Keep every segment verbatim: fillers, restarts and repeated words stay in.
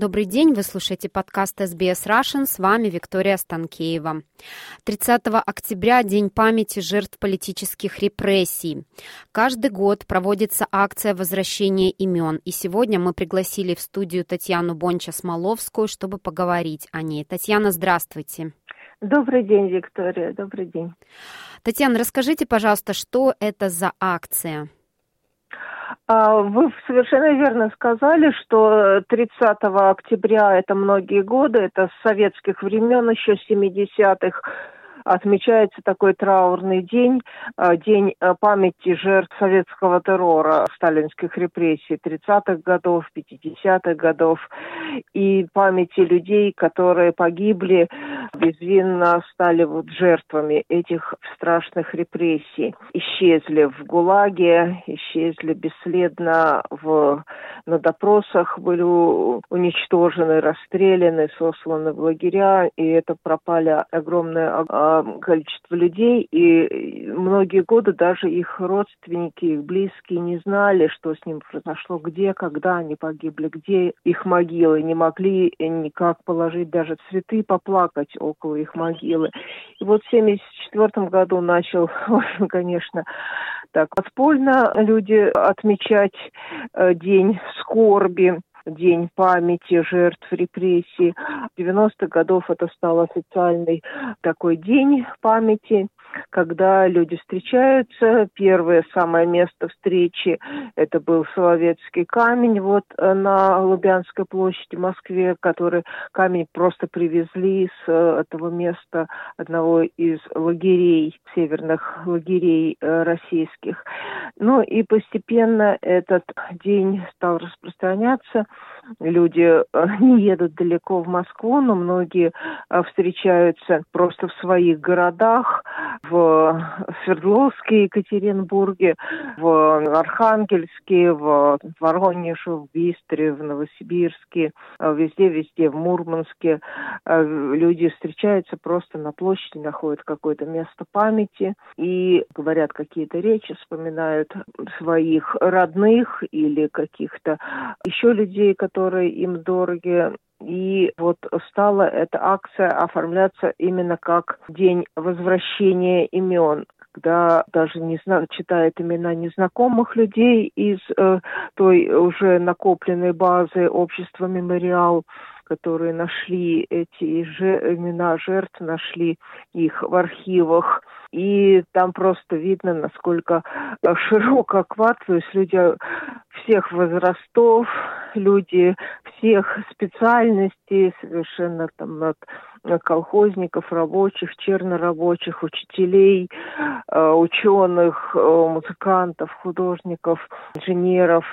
Добрый день, вы слушаете подкаст эс би эс Russian, с вами Виктория Станкеева. тридцатого октября – День памяти жертв политических репрессий. Каждый год проводится акция «Возвращение имен», и сегодня мы пригласили в студию Татьяну Бонч-Осмоловскую, чтобы поговорить о ней. Татьяна, здравствуйте. Добрый день, Виктория, добрый день. Татьяна, расскажите, пожалуйста, что это за акция? Вы совершенно верно сказали, что тридцатого октября, это многие годы, это с советских времен, еще с семидесятых, отмечается такой траурный день, день памяти жертв советского террора, сталинских репрессий тридцатых годов, пятидесятых годов, и памяти людей, которые погибли, безвинно стали вот жертвами этих страшных репрессий. Исчезли в ГУЛАГе, исчезли бесследно в, на допросах, были уничтожены, расстреляны, сосланы в лагеря, и это пропали огромное количество людей, и многие годы даже их родственники, их близкие не знали, что с ним произошло, где, когда они погибли, где их могилы, не могли никак положить даже цветы, поплакать около их могилы. И вот в семьдесят четвёртом году начал, конечно, так подпольно люди отмечать день скорби, день памяти жертв репрессий. девяностых годов это стал официальный такой день памяти, когда люди встречаются. Первое самое место встречи – это был Соловецкий камень вот на Лубянской площади в Москве, который камень просто привезли с этого места, одного из лагерей, северных лагерей российских. Ну и постепенно этот день стал распространяться. Люди не едут далеко в Москву, но многие встречаются просто в своих городах, в Свердловске, Екатеринбурге, в Архангельске, в Воронеже, в Бистре, в Новосибирске, везде-везде, в Мурманске. Люди встречаются просто на площади, находят какое-то место памяти и говорят какие-то речи, вспоминают своих родных или каких-то еще людей, которые им дороги. И вот стала эта акция оформляться именно как День возвращения имен, когда даже не зна- читают имена незнакомых людей из э, той уже накопленной базы общества «Мемориал», которые нашли эти же имена жертв, нашли их в архивах. И там просто видно, насколько широк охват, то есть люди всех возрастов, люди всех специальностей, совершенно там от колхозников, рабочих, чернорабочих, учителей, ученых, музыкантов, художников, инженеров,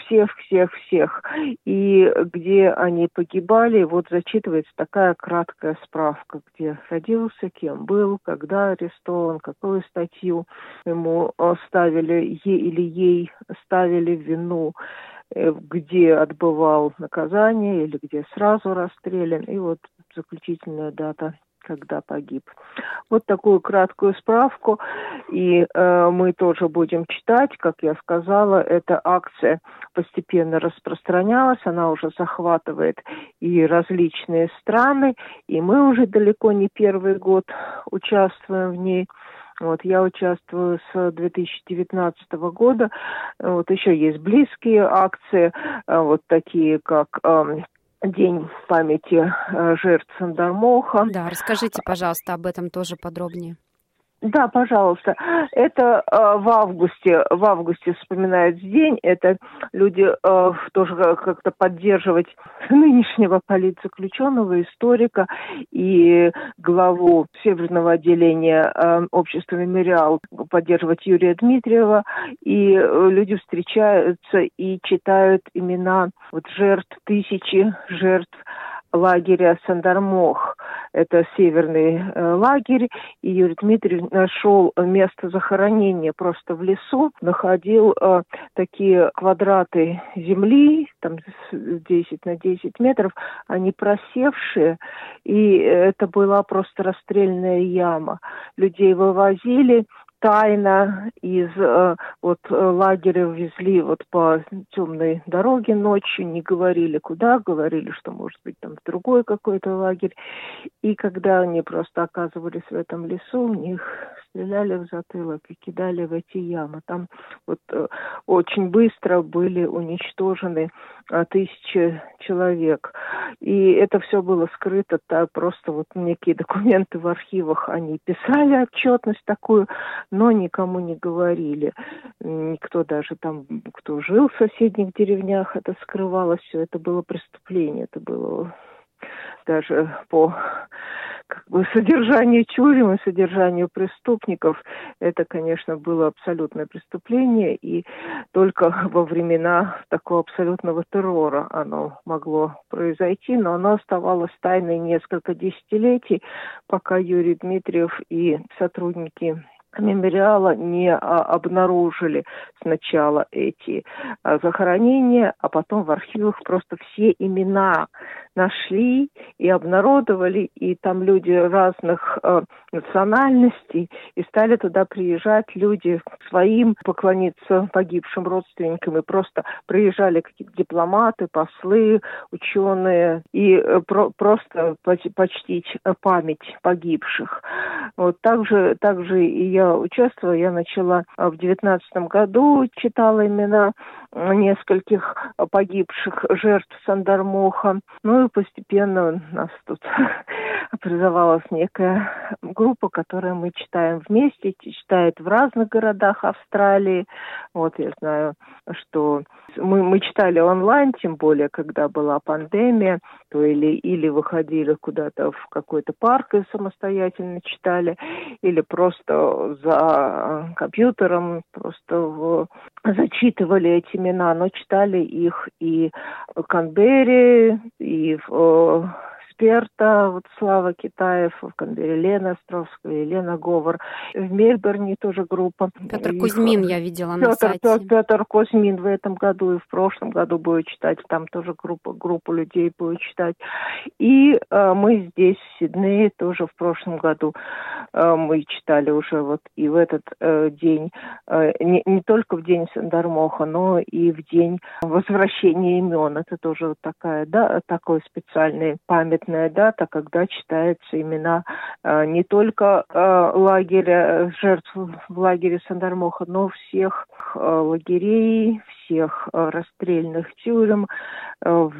всех-всех-всех. И где они погибали, вот зачитывается такая краткая справка, где родился, кем был, когда арестован, какую статью ему ставили, ей или ей ставили в вину, где отбывал наказание или где сразу расстрелян, и вот заключительная дата, когда погиб. Вот такую краткую справку, и э, мы тоже будем читать. Как я сказала, эта акция постепенно распространялась, она уже захватывает и различные страны, и мы уже далеко не первый год участвуем в ней. Вот, я участвую с две тысячи девятнадцатого года. Вот еще есть близкие акции, вот такие как э, День памяти жертв Сандармоха. Да, расскажите, пожалуйста, об этом тоже подробнее. Да, пожалуйста. Это э, в августе, в августе вспоминают день. Это люди э, тоже как-то поддерживать нынешнего политзаключенного, историка и главу Северного отделения э, общества «Мемориал», поддерживать Юрия Дмитриева. И э, люди встречаются и читают имена вот жертв, тысячи жертв лагеря Сандармох. это северный э, лагерь, и Юрий Дмитриев нашел место захоронения просто в лесу, находил э, такие квадраты земли, там десять на десять метров, они просевшие, и это была просто расстрельная яма. Людей вывозили тайно из э, вот лагеря, везли вот по темной дороге ночью, не говорили куда, говорили, что может быть там в другой какой-то лагерь. И когда они просто оказывались в этом лесу, у них стреляли в затылок и кидали в эти ямы. Там вот э, очень быстро были уничтожены э, тысячи человек. И это все было скрыто, да, просто вот некие документы в архивах, они писали отчетность такую, но никому не говорили. Никто даже там, кто жил в соседних деревнях, это скрывалось все. Это было преступление. Это было даже по как бы, содержанию тюрем и содержанию преступников. Это, конечно, было абсолютное преступление. И только во времена такого абсолютного террора оно могло произойти. Но оно оставалось тайной несколько десятилетий, пока Юрий Дмитриев и сотрудники Мемориала не обнаружили сначала эти захоронения, а потом в архивах просто все имена нашли и обнародовали, и там люди разных э, национальностей, и стали туда приезжать люди своим, поклониться погибшим родственникам, и просто приезжали какие-то дипломаты, послы, ученые, и э, про- просто почтить память погибших. Вот так же, так же и я участвовала, я начала в девятнадцатом году, читала имена нескольких погибших жертв Сандармоха. Ну и постепенно у нас тут образовалась некая группа, которую мы читаем вместе, читает в разных городах Австралии. Вот я знаю, что мы, мы читали онлайн, тем более, когда была пандемия, то или, или выходили куда-то в какой-то парк и самостоятельно читали, или просто за компьютером просто в... зачитывали эти имена, но читали их и в Канберре, и в Перта, вот Слава Китаев, в Канберре Лена Островская, Елена Говор. В Мельбурне тоже группа. Петр Кузьмин я видела на сайте. Петр, Петр Кузьмин в этом году и в прошлом году будет читать. Там тоже группа, группа людей будет читать. И э, мы здесь, в Сиднее, тоже в прошлом году э, мы читали уже вот и в этот э, день, э, не, не только в день Сандармоха, но и в день возвращения имен. Это тоже вот такая, да, такой специальный памятник, дата, когда читаются имена э, не только э, лагеря, жертв в лагере Сандармоха, но всех э, лагерей, всех э, расстрельных тюрем э, в,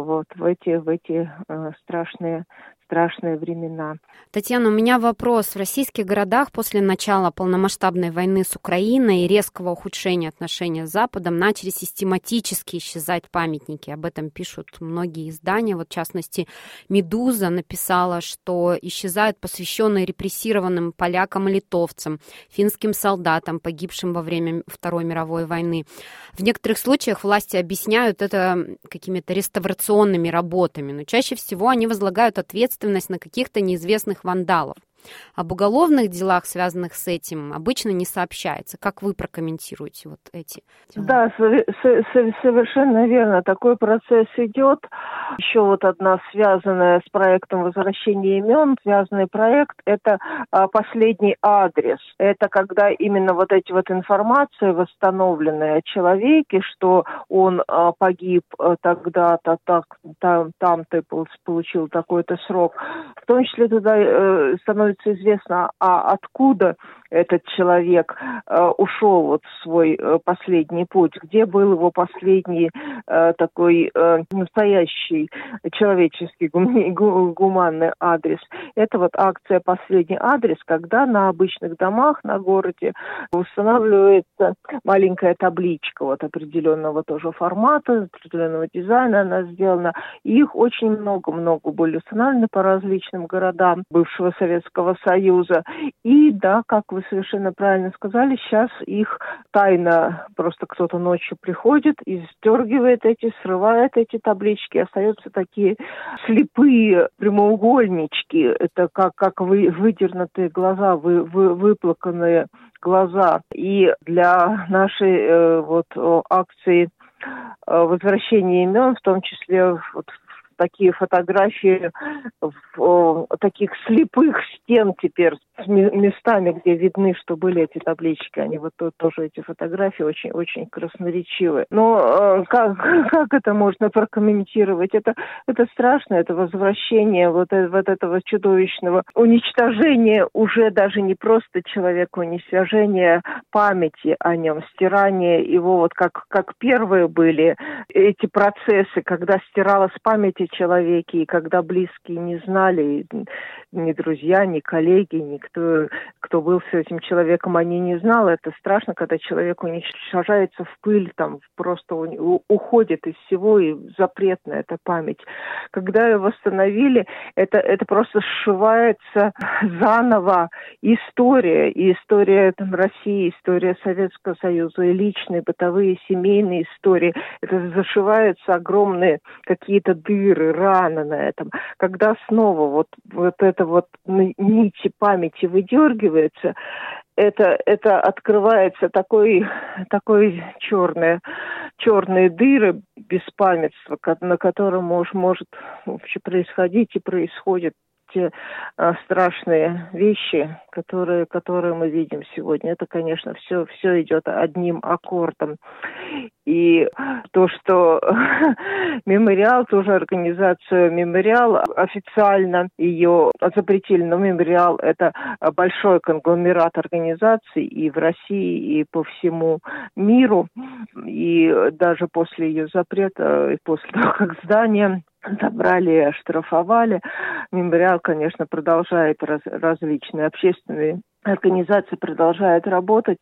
вот, в эти, в эти э, страшные страшные времена. Татьяна, у меня вопрос. В российских городах после начала полномасштабной войны с Украиной и резкого ухудшения отношений с Западом начали систематически исчезать памятники. Об этом пишут многие издания. Вот, в частности, «Медуза» написала, что исчезают посвященные репрессированным полякам и литовцам, финским солдатам, погибшим во время Второй мировой войны. В некоторых случаях власти объясняют это какими-то реставрационными работами, но чаще всего они возлагают ответственность на каких-то неизвестных вандалов. Об уголовных делах, связанных с этим, обычно не сообщается. Как вы прокомментируете вот эти дела? Да, совершенно верно. Такой процесс идет. Еще вот одна связанная с проектом «Возвращение имен», связанный проект, это «Последний адрес». Это когда именно вот эти вот информации, восстановленные о человеке, что он погиб тогда-то, так, там, там ты получил такой-то срок. В том числе туда становится известно, а откуда этот человек э, ушел вот в свой э, последний путь, где был его последний э, такой э, настоящий человеческий гум- гуманный адрес. Это вот акция «Последний адрес», когда на обычных домах на городе устанавливается маленькая табличка вот определенного тоже формата, определенного дизайна она сделана. И их очень много-много были установлены по различным городам бывшего Советского Союза. И да, как вы вы совершенно правильно сказали, сейчас их тайно просто кто-то ночью приходит и сдергивает эти, срывает эти таблички, остаются такие слепые прямоугольнички, это как, как вы, выдернутые глаза, вы, вы, выплаканные глаза. И для нашей э, вот, акции «Возвращение имен», в том числе вот, такие фотографии в, э, таких слепых стен теперь с местами, где видны, что были эти таблички. Они вот тут тоже, эти фотографии очень-очень красноречивы. Но э, как, как это можно прокомментировать? Это, это страшно, это возвращение вот, вот этого чудовищного уничтожения уже даже не просто человека, уничтожение памяти о нем, стирание его, вот как, как первые были эти процессы, когда стиралась память человеки, и когда близкие не знали, ни друзья, ни коллеги, никто, кто был с этим человеком, они не знали. Это страшно, когда человек уничтожается в пыль, там просто уходит из всего, и запретна эта память. Когда ее восстановили, это, это просто сшивается заново история, и история там, России, история Советского Союза, и личные, бытовые, семейные истории. Это зашиваются огромные какие-то дыры, раны на этом. Когда снова вот, вот это вот нити памяти выдергивается, это, это открывается такой, такой черные, черные дыры беспамятства, на котором может, может вообще происходить и происходит те а, страшные вещи, которые, которые мы видим сегодня. Это, конечно, все, все идет одним аккордом. И то, что «Мемориал», тоже организацию «Мемориал», официально ее запретили, но «Мемориал» — это большой конгломерат организаций и в России, и по всему миру. И даже после ее запрета, и после того, как здание забрали и оштрафовали, «Мемориал», конечно, продолжает раз, различные общественные организации, продолжает работать.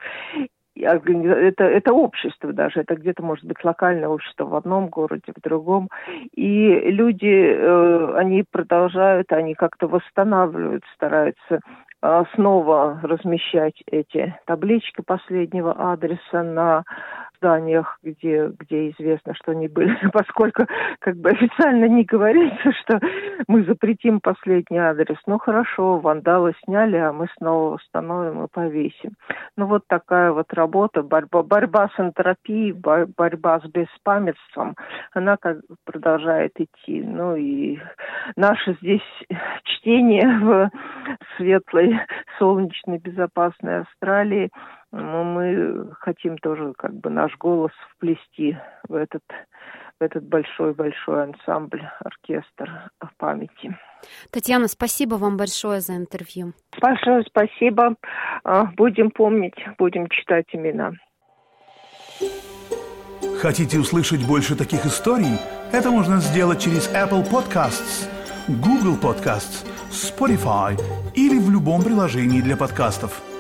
Это, это общество даже, это где-то, может быть, локальное общество в одном городе, в другом. И люди, э, они продолжают, они как-то восстанавливают, стараются э, снова размещать эти таблички последнего адреса на зданиях, где, где известно, что они были, поскольку как бы официально не говорится, что мы запретим последний адрес. Ну хорошо, вандалы сняли, а мы снова восстановим и повесим. Ну вот такая вот работа, борьба, борьба с энтропией, борьба с беспамятством, она как бы продолжает идти. Ну и наше здесь чтение в светлой, солнечной, безопасной Австралии, но мы хотим тоже как бы наш голос вплести в этот, в этот большой-большой ансамбль, оркестр памяти. Татьяна, спасибо вам большое за интервью. Большое спасибо. Будем помнить, будем читать имена. Хотите услышать больше таких историй? Это можно сделать через Apple Podcasts, Google Podcasts, Spotify или в любом приложении для подкастов.